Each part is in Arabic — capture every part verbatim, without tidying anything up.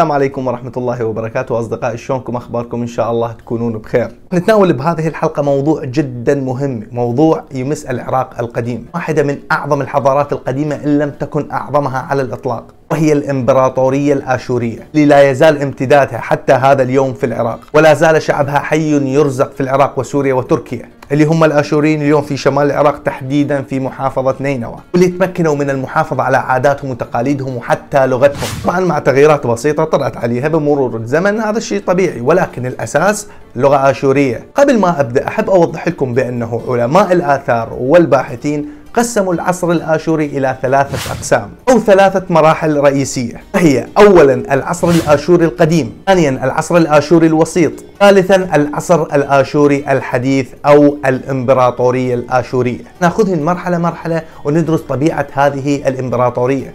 السلام عليكم ورحمة الله وبركاته أصدقائي، شلونكم؟ أخباركم؟ إن شاء الله تكونون بخير. نتناول بهذه الحلقة موضوع جدا مهم، موضوع يمس العراق القديم، واحدة من أعظم الحضارات القديمة إن لم تكن أعظمها على الإطلاق، وهي الامبراطورية الأشورية اللي لا يزال امتدادها حتى هذا اليوم في العراق، ولا زال شعبها حي يرزق في العراق وسوريا وتركيا، اللي هم الآشوريين اليوم في شمال العراق تحديدا في محافظة نينوى، واللي تمكنوا من المحافظة على عاداتهم وتقاليدهم وحتى لغتهم، طبعا مع تغييرات بسيطة طلعت عليها بمرور الزمن، هذا الشيء طبيعي، ولكن الأساس لغة آشورية. قبل ما أبدأ أحب أوضح لكم بأنه علماء الآثار والباحثين قسموا العصر الآشوري إلى ثلاثة أقسام أو ثلاثة مراحل رئيسية، وهي أولا العصر الآشوري القديم، ثانيا العصر الآشوري الوسيط، ثالثا العصر الآشوري الحديث أو الإمبراطورية الآشورية. ناخذهن مرحلة مرحلة وندرس طبيعة هذه الإمبراطورية.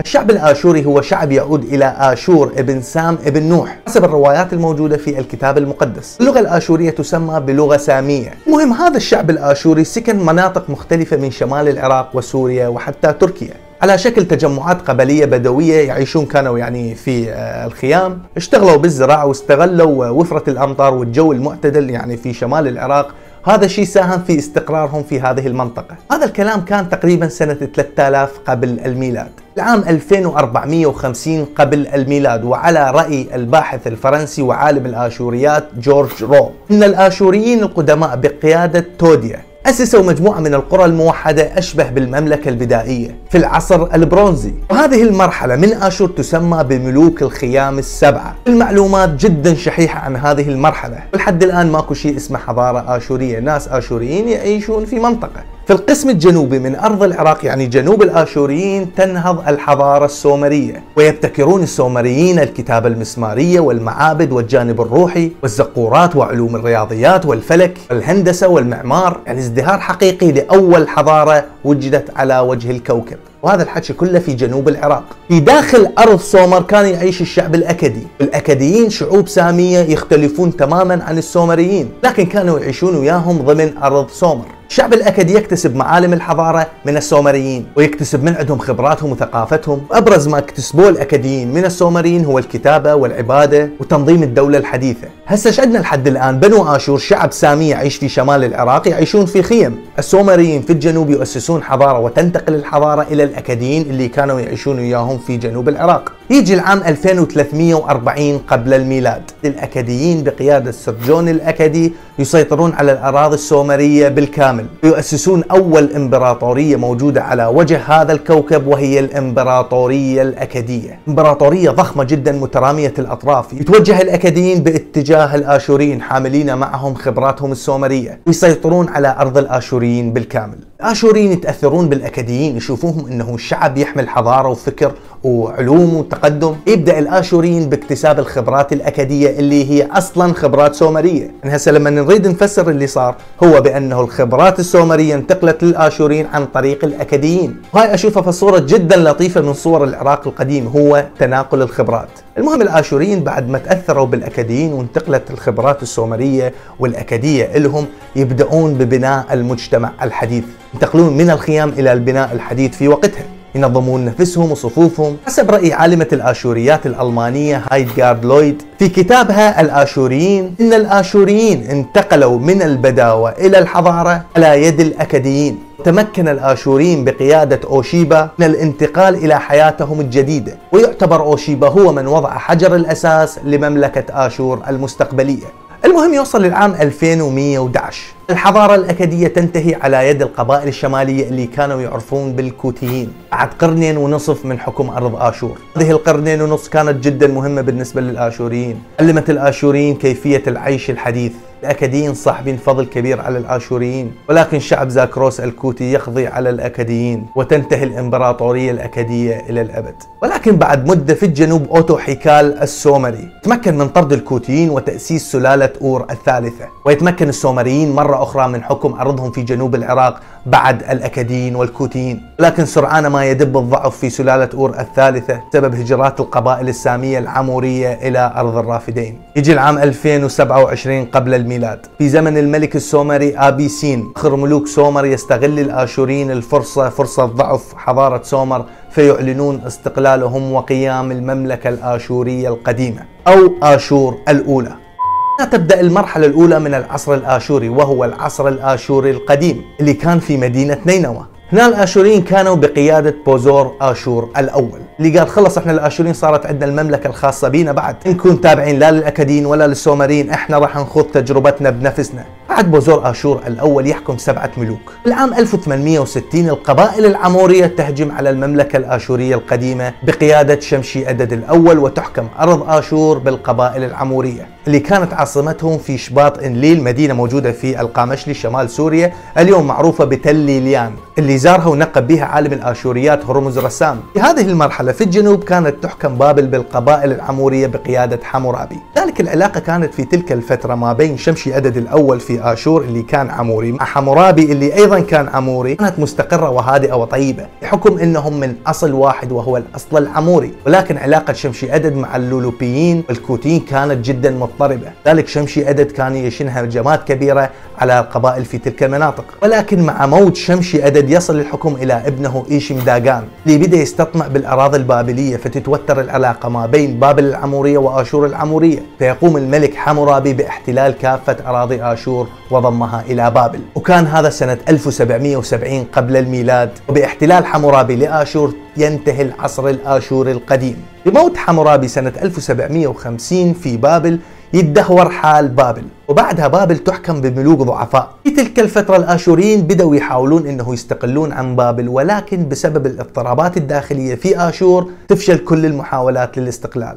الشعب الآشوري هو شعب يعود إلى آشور ابن سام ابن نوح حسب الروايات الموجودة في الكتاب المقدس. اللغة الآشورية تسمى بلغة سامية. مهم، هذا الشعب الآشوري سكن مناطق مختلفة من شمال العراق وسوريا وحتى تركيا على شكل تجمعات قبلية بدوية، يعيشون كانوا يعني في الخيام، اشتغلوا بالزراعة واستغلوا وفرة الأمطار والجو المعتدل يعني في شمال العراق، هذا الشيء ساهم في استقرارهم في هذه المنطقة. هذا الكلام كان تقريبا سنة ثلاثة آلاف قبل الميلاد، العام ألفين وأربعمئة وخمسين قبل الميلاد. وعلى رأي الباحث الفرنسي وعالم الآشوريات جورج رو، إن الآشوريين القدماء بقيادة توديا أسسوا مجموعة من القرى الموحدة أشبه بالمملكة البدائية في العصر البرونزي، وهذه المرحلة من آشور تسمى بملوك الخيام السبعة. المعلومات جدا شحيحة عن هذه المرحلة، ولحد الآن ماكو شيء اسمه حضارة آشورية، ناس آشوريين يعيشون في منطقة. في القسم الجنوبي من أرض العراق يعني جنوب الآشوريين تنهض الحضارة السومرية، ويبتكرون السومريين الكتابة المسمارية والمعابد والجانب الروحي والزقورات وعلوم الرياضيات والفلك والهندسة والمعمار، يعني ازدهار حقيقي لأول حضارة وجدت على وجه الكوكب، وهذا الحكي كله في جنوب العراق. في داخل أرض سومر كان يعيش الشعب الأكدي. الأكديين شعوب سامية يختلفون تماما عن السومريين، لكن كانوا يعيشون وياهم ضمن أرض سومر. الشعب الأكدي يكتسب معالم الحضارة من السومريين، ويكتسب من عندهم خبراتهم وثقافتهم، وأبرز ما اكتسبوه الأكديين من السومريين هو الكتابة والعبادة وتنظيم الدولة الحديثة. هسه شعدنا لحد الآن بنو آشور شعب سامي يعيش في شمال العراق، يعيشون في خيم. السومريين في الجنوب يؤسسون حضارة وتنتقل الحضارة إلى الأكديين اللي كانوا يعيشون وياهم في جنوب العراق. يجي العام ألفين وثلاثمئة وأربعين قبل الميلاد، الأكديين بقيادة سرجون الأكدي يسيطرون على الأراضي السومرية بالكامل، ويؤسسون أول إمبراطورية موجودة على وجه هذا الكوكب، وهي الإمبراطورية الأكدية. إمبراطورية ضخمة جدا مترامية الأطراف، يتوجه الأكديين باتجاه الآشوريين حاملين معهم خبراتهم السومرية، ويسيطرون على أرض الآشوريين بالكامل. الآشوريين يتأثرون بالأكديين، يشوفوهم أنه شعب يحمل حضارة وفكر وعلوم وتقدم. يبدأ الآشوريين باكتساب الخبرات الأكدية اللي هي أصلا خبرات سومرية. هسه لما نريد نفسر اللي صار هو بأنه الخبرات السومرية انتقلت للآشوريين عن طريق الأكديين، وهي أشوفها في صورة جدا لطيفة من صور العراق القديم، هو تناقل الخبرات. المهم الآشوريين بعد ما تأثروا بالأكديين وانتقلت الخبرات السومرية والأكدية لهم، يبدأون ببناء المجتمع الحديث، ينتقلون من الخيام إلى البناء الحديث في وقتها، ينظمون نفسهم وصفوفهم. حسب رأي عالمة الآشوريات الألمانية هايدغارد لويد في كتابها الآشوريين، إن الآشوريين انتقلوا من البداوة إلى الحضارة على يد الأكديين. تمكن الآشوريين بقيادة أوشيبا من الانتقال إلى حياتهم الجديدة، ويعتبر أوشيبا هو من وضع حجر الأساس لمملكة آشور المستقبلية. المهم يوصل العام ألفين ومئة وأحد عشر، الحضارة الأكدية تنتهي على يد القبائل الشمالية اللي كانوا يعرفون بالكوتيين، بعد قرنين ونصف من حكم أرض آشور. هذه القرنين ونصف كانت جدا مهمة بالنسبة للآشوريين، علمت الآشوريين كيفية العيش الحديث. الأكديين صاحبين فضل كبير على الآشوريين، ولكن شعب زاكروس الكوتي يقضي على الأكديين، وتنتهي الإمبراطورية الأكدية إلى الأبد. ولكن بعد مدة في الجنوب أوتو حيكال السومري تمكن من طرد الكوتيين وتأسيس سلالة أور الثالثة، ويتمكن السومريين مرة مرة أخرى من حكم أرضهم في جنوب العراق بعد الأكديين والكوتيين، لكن سرعان ما يدب الضعف في سلالة أور الثالثة بسبب هجرات القبائل السامية العمورية إلى أرض الرافدين. يجي العام ألفين وسبعة وعشرين قبل الميلاد، في زمن الملك السومري آبي سين، آخر ملوك سومر، يستغل الآشوريين الفرصة فرصة ضعف حضارة سومر فيعلنون استقلالهم وقيام المملكة الآشورية القديمة أو آشور الأولى. هنا تبدأ المرحلة الأولى من العصر الآشوري، وهو العصر الآشوري القديم اللي كان في مدينة نينوى. هنا الآشوريين كانوا بقيادة بوزور آشور الأول، اللي قال خلص احنا الآشوريين صارت عندنا المملكة الخاصة بينا، بعد نكون تابعين لا للأكديين ولا للسومريين، احنا راح نخوض تجربتنا بنفسنا. بعد بوزور آشور الأول يحكم سبعة ملوك. العام ألف وثمانمئة وستين القبائل العمورية تهجم على المملكة الآشورية القديمة بقيادة شمشي أدد الأول، وتحكم أرض آشور بالقبائل العمورية اللي كانت عاصمتهم في شباط إنليل، مدينة موجودة في القامشلي شمال سوريا، اليوم معروفة بتل ليليان، اللي زارها ونقب بها عالم الآشوريات هرمز رسام. في هذه المرحلة في الجنوب كانت تحكم بابل بالقبائل العمورية بقيادة حمورابي. ذلك العلاقة كانت في تلك الفترة ما بين شمشي أدد الأول في آشور اللي كان عموري مع حمورابي اللي أيضا كان عموري، كانت مستقرة وهادئة وطيبة بحكم أنهم من أصل واحد وهو الأصل العموري، ولكن علاقة شمشي أدد مع اللولوبيين والكوتيين كانت جدا مضطربة. ذلك شمشي أدد كان يشنها هجمات كبيرة على القبائل في تلك المناطق، ولكن مع موت شمشي أدد يصل الحكم إلى ابنه إيشم داجان اللي بدأ يستطمع بالأراضي البابلية، فتتوتر العلاقة ما بين بابل العمورية وآشور العمورية، فيقوم الملك حمورابي باحتلال كافة أراضي آشور وضمها إلى بابل. وكان هذا سنة ألف وسبعمئة وسبعين قبل الميلاد، وباحتلال حمورابي لآشور ينتهي العصر الآشوري القديم. بموت حمورابي سنة ألف وسبعمئة وخمسين في بابل يدهور حال بابل، وبعدها بابل تحكم بملوك ضعفاء. في تلك الفترة الآشوريين بدأوا يحاولون أنه يستقلون عن بابل، ولكن بسبب الاضطرابات الداخلية في آشور تفشل كل المحاولات للاستقلال.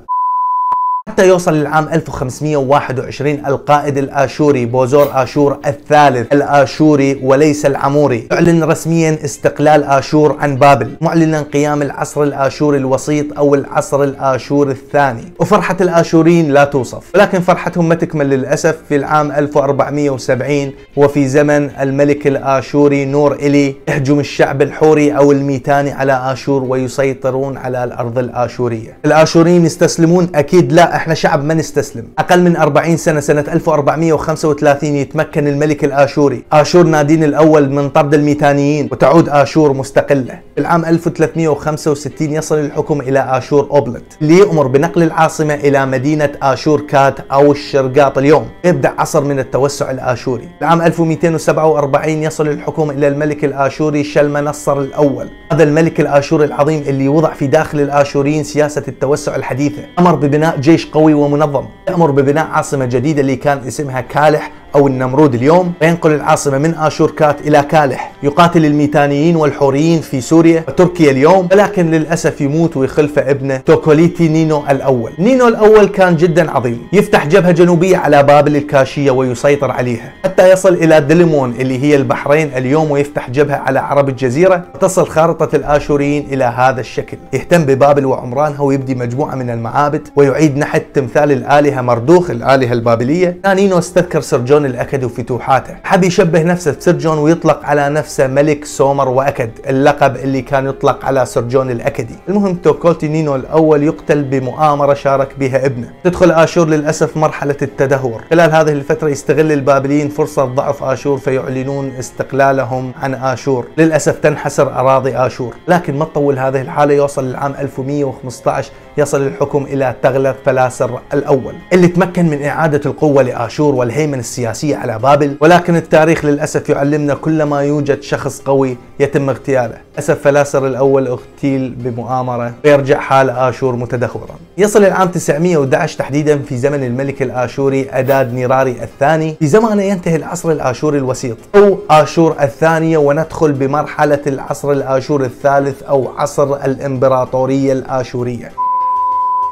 حتى يوصل للعام ألف وخمسمئة وواحد وعشرين القائد الآشوري بوزور آشور الثالث الآشوري وليس العموري يعلن رسميا استقلال آشور عن بابل، معلنا قيام العصر الآشوري الوسيط أو العصر الآشوري الثاني. وفرحة الآشوريين لا توصف، ولكن فرحتهم ما تكمل للأسف في العام ألف وأربعمئة وسبعين، وفي زمن الملك الآشوري نور إلي يهجم الشعب الحوري أو الميتاني على آشور ويسيطرون على الأرض الآشورية. الآشوريين يستسلمون؟ أكيد لا، احنا شعب ما نستسلم. اقل من أربعين سنه سنه ألف وأربعمئة وخمسة وثلاثين يتمكن الملك الاشوري اشور نادين الاول من طرد الميتانيين، وتعود اشور مستقله. بالعام ألف وثلاثمئة وخمسة وستين يصل الحكم الى اشور أوباليت اللي يؤمر بنقل العاصمه الى مدينه اشور كات او الشرقاط اليوم. يبدا عصر من التوسع الاشوري. بالعام ألف ومئتين وسبعة وأربعين يصل الحكم الى الملك الاشوري شلمنصر الاول، هذا الملك الاشوري العظيم اللي وضع في داخل الاشوريين سياسه التوسع الحديثه، امر ببناء جيش قوي ومنظم، يأمر ببناء عاصمة جديدة اللي كان اسمها كالح أو النمرود اليوم، وينقل العاصمة من آشور كات إلى كالح. يقاتل الميتانيين والحوريين في سوريا وتركيا اليوم، ولكن للأسف يموت ويخلفه ابنه توكولتي نينو الأول. نينو الأول كان جدا عظيم، يفتح جبهة جنوبية على بابل الكاشية ويسيطر عليها حتى يصل إلى دلمون اللي هي البحرين اليوم، ويفتح جبهة على عرب الجزيرة، وتصل خارطة الآشوريين إلى هذا الشكل. يهتم ببابل وعمرانها ويبدي مجموعة من المعابد، ويعيد نحت تمثال الآلهة مردوخ الآلهة البابلية. نينو استذكر سرجون الأكدي في توحاته، حب يشبه نفسه بسرجون ويطلق على نفسه ملك سومر وأكد، اللقب اللي كان يطلق على سرجون الأكدي. المهم توكولتي نينو الأول يقتل بمؤامرة شارك بها ابنه. تدخل آشور للأسف مرحلة التدهور. خلال هذه الفترة يستغل البابليين فرصة ضعف آشور فيعلنون استقلالهم عن آشور. للأسف تنحسر أراضي آشور، لكن ما تطول هذه الحالة، يوصل للعام ألف ومئة وخمسة عشر يصل الحكم إلى تغلث فلاسر الأول اللي تمكن من إعادة القوة لآشور والهيمنة السياسية على بابل، ولكن التاريخ للأسف يعلمنا كلما يوجد شخص قوي يتم اغتياله. للأسف فلاسر الأول اغتيل بمؤامرة، ويرجع حال آشور متدهورا. يصل العام تسعمئة وأحد عشر تحديدا في زمن الملك الآشوري أداد نيراري الثاني، في زمانه ينتهي العصر الآشوري الوسيط أو آشور الثانية، وندخل بمرحلة العصر الآشوري الثالث أو عصر الإمبراطورية الأشورية.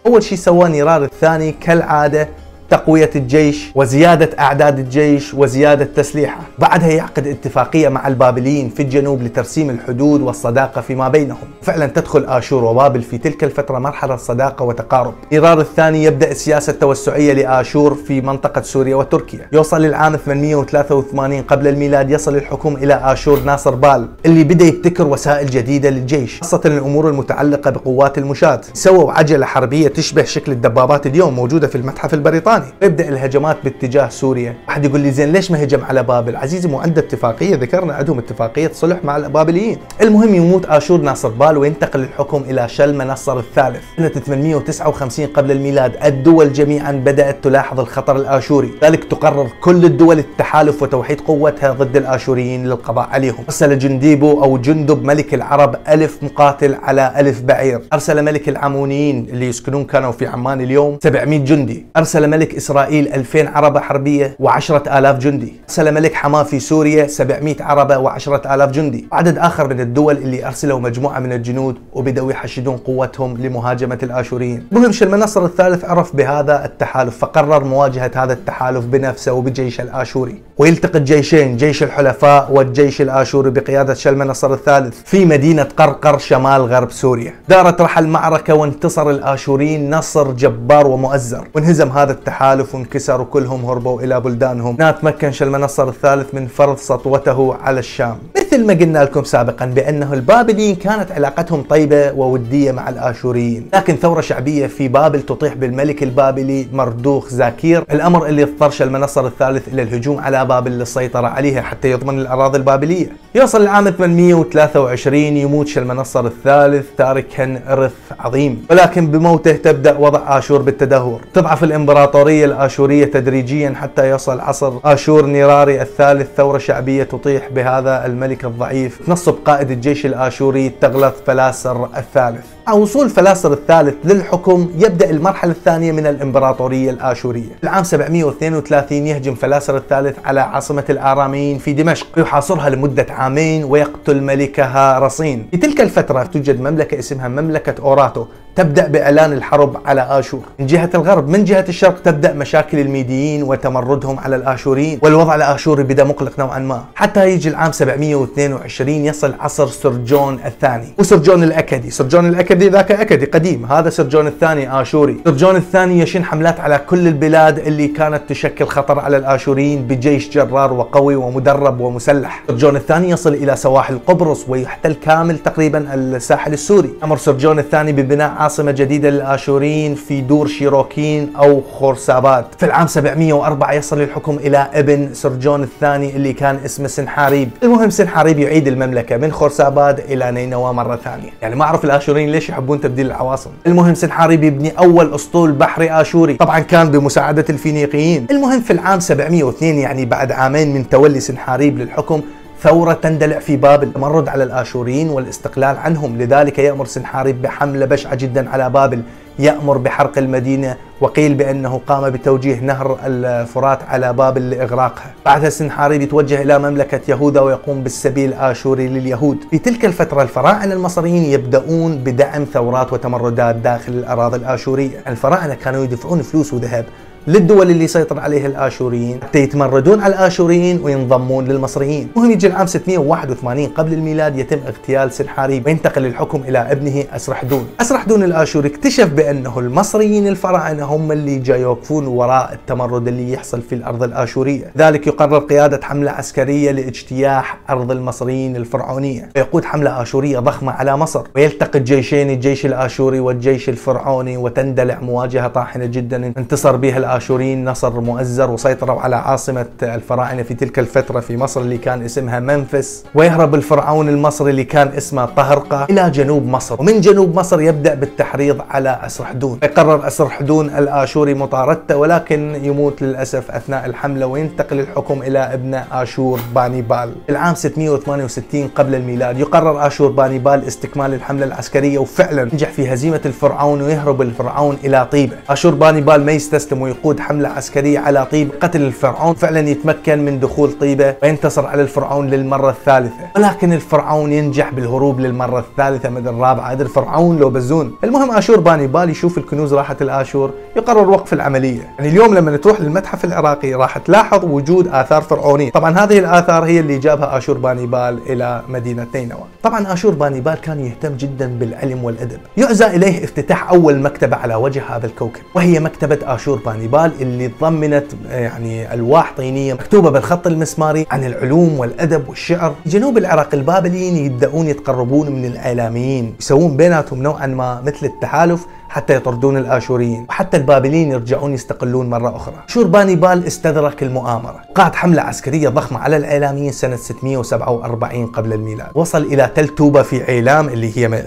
أول شيء سوى نيراري الثاني كالعادة تقوية الجيش وزيادة أعداد الجيش وزيادة تسليحه. بعدها يعقد اتفاقية مع البابليين في الجنوب لترسيم الحدود والصداقة فيما بينهم. فعلا تدخل آشور وبابل في تلك الفترة مرحلة الصداقة وتقارب. إيرار الثاني يبدأ السياسة التوسعية لآشور في منطقة سوريا وتركيا. يوصل للعام ثمانمئة وثلاثة وثمانين قبل الميلاد يصل الحكم إلى آشور ناصر بال اللي بدأ يبتكر وسائل جديدة للجيش، خاصة الأمور المتعلقة بقوات المشاة. سووا عجلة حربية تشبه شكل الدبابات اليوم، موجودة في المتحف البريطاني. يبدأ الهجمات باتجاه سوريا. أحد يقول لي زين ليش ما هجم على بابل؟ عزيزي مو عنده اتفاقية، ذكرنا عندهم اتفاقية صلح مع البابليين. المهم يموت آشور ناصر بال وينتقل الحكم إلى شلمنصر الثالث. سنة ثمانمئة وتسعة وخمسين قبل الميلاد الدول جميعا بدأت تلاحظ الخطر الآشوري، لذلك تقرر كل الدول التحالف وتوحيد قوتها ضد الآشوريين للقضاء عليهم. أرسل جنديبو أو جندب ملك العرب ألف مقاتل على ألف بعير. أرسل ملك العمونيين اللي يسكنون كانوا في عمان اليوم سبعمئة جندي. أرسل ملك إسرائيل ألفين عربة حربية وعشرة آلاف جندي. أرسل ملك حماه في سوريا سبعمئة عربة وعشرة آلاف جندي. وعدد آخر من الدول اللي أرسلوا مجموعة من الجنود وبدأوا يحشدون قوتهم لمهاجمة الآشوريين. المهم شلمنصر الثالث عرف بهذا التحالف فقرر مواجهة هذا التحالف بنفسه وبجيش الآشوري، ويلتقي الجيشين جيش الحلفاء والجيش الآشوري بقيادة شلمنصر الثالث في مدينة قرقر شمال غرب سوريا. دارت رحى المعركة وانتصر الآشوريين نصر جبار ومؤزر، وانهزم هذا التحالف وانكسر وكلهم هربوا إلى بلدانهم. هنا تمكن شلمنصر الثالث من فرض سطوته على الشام. مثل ما قلنا لكم سابقا بأنه البابليين كانت علاقتهم طيبة وودية مع الآشوريين، لكن ثورة شعبية في بابل تطيح بالملك البابلي مردوخ زاكير، الأمر اللي اضطر شلمنصر الثالث إلى الهجوم على بابل للسيطرة عليها حتى يضمن الأراضي البابلية. يوصل العام ثمانمئة وثلاثة وعشرين يموت شلمنصر الثالث تاركا إرث عظيم، ولكن بموته تبدأ وضع آشور بالتدهور. تضعف الإمبراطورية الآشورية تدريجيا حتى يصل عصر آشور نيراري الثالث ثورة شعبية تطيح بهذا الملك الضعيف، تنصب قائد الجيش الآشوري تغلث فلاسر الثالث. مع وصول فلاسر الثالث للحكم يبدأ المرحلة الثانية من الإمبراطورية الآشورية. العام سبعمئة واثنين وثلاثين يهجم فلاسر الثالث على عاصمة الآراميين في دمشق ويحاصرها لمدة عامين ويقتل ملكها رصين. في تلك الفترة توجد مملكة اسمها مملكة أوراتو تبدأ بإعلان الحرب على آشور من جهة الغرب. من جهة الشرق تبدأ مشاكل الميديين وتمردهم على الآشوريين، والوضع الآشوري بدأ مقلق نوعا ما. حتى يجي العام سبعمئة واثنين وعشرين يصل عصر سرجون الثاني وسرجون الأكدي. سرجون الأكدي ذاك أكدي قديم، هذا سرجون الثاني آشوري. سرجون الثاني يشن حملات على كل البلاد اللي كانت تشكل خطر على الآشوريين بجيش جرار وقوي ومدرب ومسلح. سرجون الثاني يصل إلى سواحل قبرص ويحتل كامل تقريبا الساحل السوري. أمر سرجون الثاني ببناء عاصمة جديدة للآشوريين في دور شيروكين أو خورسابات. في العام سبعمئة وأربعة يصل الحكم إلى ابن سرجون الثاني اللي كان اسمه سنحاريب. المهم سنحاريب يعيد المملكة من خورسابات إلى نينوى مرة ثانية، يعني ما أعرف الآشوريين ليش يحبون تبديل العواصم. المهم سنحاريب يبني أول أسطول بحري آشوري، طبعا كان بمساعدة الفينيقيين. المهم في العام سبعمئة واثنين يعني بعد عامين من تولي سنحاريب للحكم ثورة تندلع في بابل، تمرد على الآشوريين والاستقلال عنهم، لذلك يأمر سنحاريب بحملة بشعة جدا على بابل، يأمر بحرق المدينة وقيل بأنه قام بتوجيه نهر الفرات على بابل لإغراقها. بعدها سنحاريب يتوجه إلى مملكة يهوذا ويقوم بالسبيل الآشوري لليهود. في تلك الفترة الفراعنة المصريين يبدأون بدعم ثورات وتمردات داخل الأراضي الآشورية. الفراعنة كانوا يدفعون فلوس وذهب للدول اللي سيطر عليها الآشوريين حتى يتمردون على الآشوريين وينضمون للمصريين. المهم يجي العام ستمئة وواحد وثمانين قبل الميلاد يتم اغتيال سنحاريب وينتقل الحكم إلى ابنه أسرحدون. أسرحدون الآشوري اكتشف بأنه المصريين الفراعنة هم اللي جاي يوقفون وراء التمرد اللي يحصل في الأرض الآشورية، ذلك يقرر قيادة حملة عسكرية لاجتياح أرض المصريين الفرعونية. ويقود حملة آشورية ضخمة على مصر ويلتقي الجيشين الجيش الآشوري والجيش الفرعوني وتندلع مواجهة طاحنة جدا انتصر بها الآشوريين آشوريين نصر مؤزر وسيطروا على عاصمة الفراعنة في تلك الفترة في مصر اللي كان اسمها منفس. ويهرب الفرعون المصري اللي كان اسمه طهرقة إلى جنوب مصر، ومن جنوب مصر يبدأ بالتحريض على أسرحدون. يقرر أسرحدون الآشوري مطاردته ولكن يموت للأسف أثناء الحملة وينتقل الحكم إلى ابنه آشور بانيبال. العام ستمئة وثمانية وستين قبل الميلاد يقرر آشور بانيبال استكمال الحملة العسكرية وفعلا نجح في هزيمة الفرعون ويهرب الفرعون إلى طيبة. آشور بانيبال ما يستسلم يقود حملة عسكرية على طيبة، قتل الفرعون، فعلا يتمكن من دخول طيبة وينتصر على الفرعون للمرة الثالثة، ولكن الفرعون ينجح بالهروب للمرة الثالثة من الرابعة. هذا الفرعون لو بزون. المهم آشور بانيبال يشوف الكنوز راحت الآشور قرر وقف العملية. يعني اليوم لما تروح للمتحف العراقي راح تلاحظ وجود آثار فرعونية. طبعا هذه الآثار هي اللي جابها آشور بانيبال إلى مدينة نينوى. طبعا آشور بانيبال كان يهتم جدا بالعلم والأدب. يعزى إليه افتتاح أول مكتبة على وجه هذا الكوكب، وهي مكتبة آشور بانيبال اللي ضمنت يعني ألواح طينية مكتوبة بالخط المسماري عن العلوم والأدب والشعر. جنوب العراق البابليين يبدأون يتقربون من العلاميين، يسوون بيناتهم نوعا ما مثل التحالف حتى يطردون الآشوريين، وحتى البابليين يرجعون يستقلون مرة أخرى. آشور بانيبال استدرك المؤامرة، قاد حملة عسكرية ضخمة على العلاميين سنة ستمئة وسبعة وأربعين قبل الميلاد. وصل إلى تل توبة في عيلام اللي هي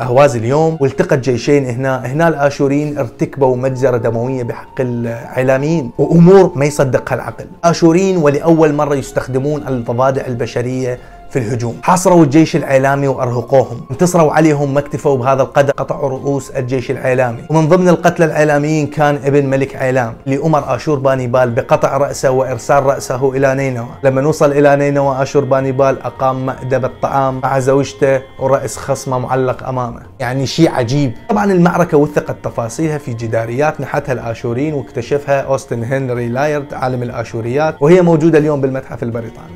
أهواز اليوم، والتقت جيشين هنا. هنا الآشوريين ارتكبوا مجزرة دموية بحق العلاميين وأمور ما يصدقها العقل. آشوريين ولأول مرة يستخدمون الضفادع البشرية في الهجوم. حاصروا الجيش العلامي وارهقوهم، انتصروا عليهم، ما اكتفوا بهذا القدر، قطعوا رؤوس الجيش العلامي. ومن ضمن القتلى العلاميين كان ابن ملك عيلام اللي امر آشور بانيبال بقطع راسه وارسال راسه الى نينوى. لما نوصل الى نينوى آشور بانيبال اقام مأدبة طعام مع زوجته ورأس خصمه معلق امامه، يعني شيء عجيب. طبعا المعركه وثقت تفاصيلها في جداريات نحتها الآشوريين، واكتشفها اوستن هنري لايرد عالم الآشوريات، وهي موجوده اليوم بالمتحف البريطاني.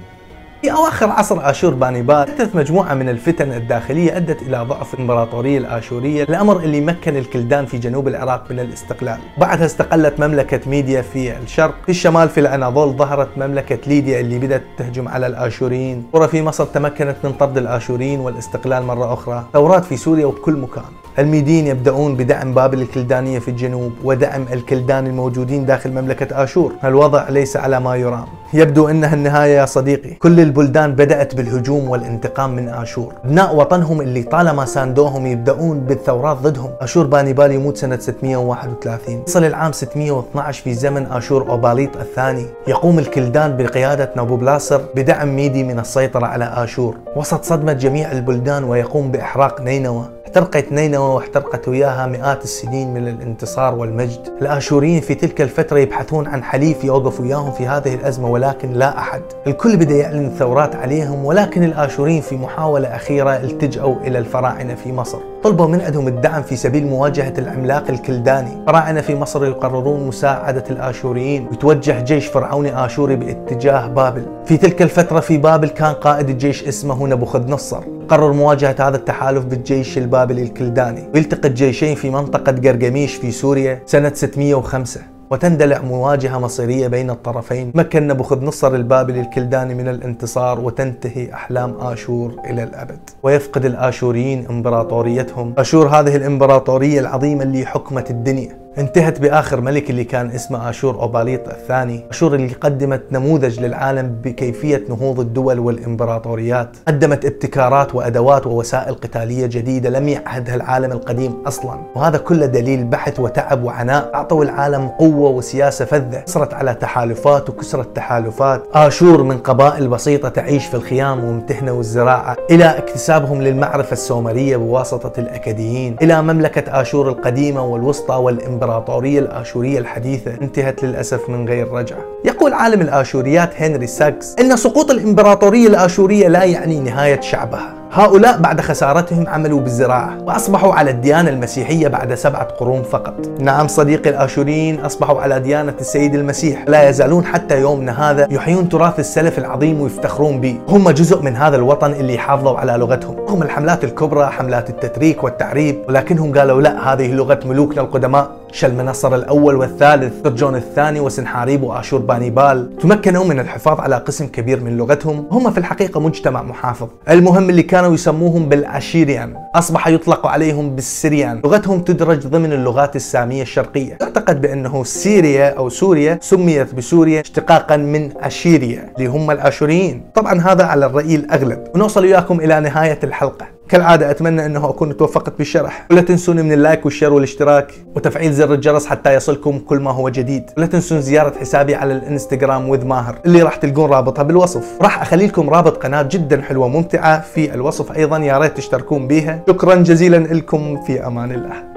في أواخر عصر آشور بانيبال حدثت مجموعة من الفتن الداخلية أدت إلى ضعف الإمبراطورية الأشورية، الأمر اللي مكن الكلدان في جنوب العراق من الاستقلال. بعدها استقلت مملكة ميديا في الشرق، في الشمال في الأناضول ظهرت مملكة ليديا اللي بدأت تهجم على الآشوريين، ثورة في مصر تمكنت من طرد الآشوريين والاستقلال مرة أخرى، ثورات في سوريا وبكل مكان. الميديين يبدأون بدعم بابل الكلدانية في الجنوب ودعم الكلدان الموجودين داخل مملكة آشور. الوضع ليس على ما يرام، يبدو أنها النهاية يا صديقي. كل البلدان بدأت بالهجوم والانتقام من آشور. أبناء وطنهم اللي طالما ساندوهم يبدأون بالثورات ضدهم. آشور بانيبال يموت سنة ستمئة وواحد وثلاثين، يصل العام ستمئة واثني عشر في زمن آشور أوباليت الثاني. يقوم الكلدان بقيادة نبوخذ نصر بدعم ميدي من السيطرة على آشور وسط صدمة جميع البلدان، ويقوم بإحراق نينوى. احترقت نينوى واحترقت وياها مئات السنين من الانتصار والمجد. الآشوريين في تلك الفترة يبحثون عن حليف يوقف وياهم في هذه الأزمة، ولكن لا أحد. الكل بدأ يعلن الثورات عليهم، ولكن الآشوريين في محاولة أخيرة التجأوا إلى الفراعنة في مصر، طلبوا من عندهم الدعم في سبيل مواجهة العملاق الكلداني. الفراعنة في مصر يقررون مساعدة الآشوريين، ويتوجه جيش فرعوني آشوري باتجاه بابل. في تلك الفترة في بابل كان قائد الجيش اسمه نبوخذ نصر، قرر مواجهة هذا التحالف بالجيش البابلي الكلداني. ويلتقي الجيشين في منطقة قرقميش في سوريا سنة ستمئة وخمسة، وتندلع مواجهة مصيرية بين الطرفين. مكن نبوخذ نصر البابلي الكلداني من الانتصار، وتنتهي أحلام آشور إلى الأبد، ويفقد الآشوريين إمبراطوريتهم. آشور هذه الإمبراطورية العظيمة اللي حكمت الدنيا انتهت بآخر ملك اللي كان اسمه آشور أوباليت الثاني. آشور اللي قدمت نموذج للعالم بكيفية نهوض الدول والإمبراطوريات، قدمت ابتكارات وأدوات ووسائل قتالية جديدة لم يعهدها العالم القديم أصلا، وهذا كله دليل بحث وتعب وعناء. أعطوا العالم قوة وسياسة فذة، أصرت على تحالفات وكسرت تحالفات. آشور من قبائل بسيطة تعيش في الخيام ومتهنة والزراعة، إلى اكتسابهم للمعرفة السومرية بواسطة الأكديين، إلى مملكة آشور القديمة والوسطى والإمبراطورية الإمبراطورية الآشورية الحديثة، انتهت للأسف من غير رجعة. يقول عالم الآشوريات هنري ساكس إن سقوط الإمبراطورية الآشورية لا يعني نهاية شعبها. هؤلاء بعد خسارتهم عملوا بالزراعة، وأصبحوا على الديانة المسيحية بعد سبعة قرون فقط. نعم صديقي، الآشوريين أصبحوا على ديانة السيد المسيح، لا يزالون حتى يومنا هذا يحيون تراث السلف العظيم ويفتخرون به. هم جزء من هذا الوطن اللي حافظوا على لغتهم رغم الحملات الكبرى، حملات التتريك والتعريب، ولكنهم قالوا لا، هذه لغة ملوكنا القدماء شلمنصر الأول والثالث، سرجون الثاني وسنحاريب وآشور بانيبال. تمكنوا من الحفاظ على قسم كبير من لغتهم. هم في الحقيقة مجتمع محافظ. المهم اللي كانوا يسموهم بالأشيريان أصبح يطلق عليهم بالسريان. لغتهم تدرج ضمن اللغات السامية الشرقية. يعتقد بأنه سيريا أو سوريا سميت بسوريا اشتقاقا من أشيريا اللي هم الآشوريين. طبعا هذا على الرأي الأغلب. ونوصل وياكم إلى نهاية الحلقة. كالعادة أتمنى أنه أكون توفقت بالشرح، ولا تنسون من اللايك والشير والاشتراك وتفعيل زر الجرس حتى يصلكم كل ما هو جديد. ولا تنسون زيارة حسابي على الانستغرام وذ ماهر اللي راح تلقون رابطها بالوصف. راح أخلي لكم رابط قناة جدا حلوة ممتعة في الوصف أيضا، يا ريت تشتركون بيها. شكرا جزيلا لكم، في أمان الله.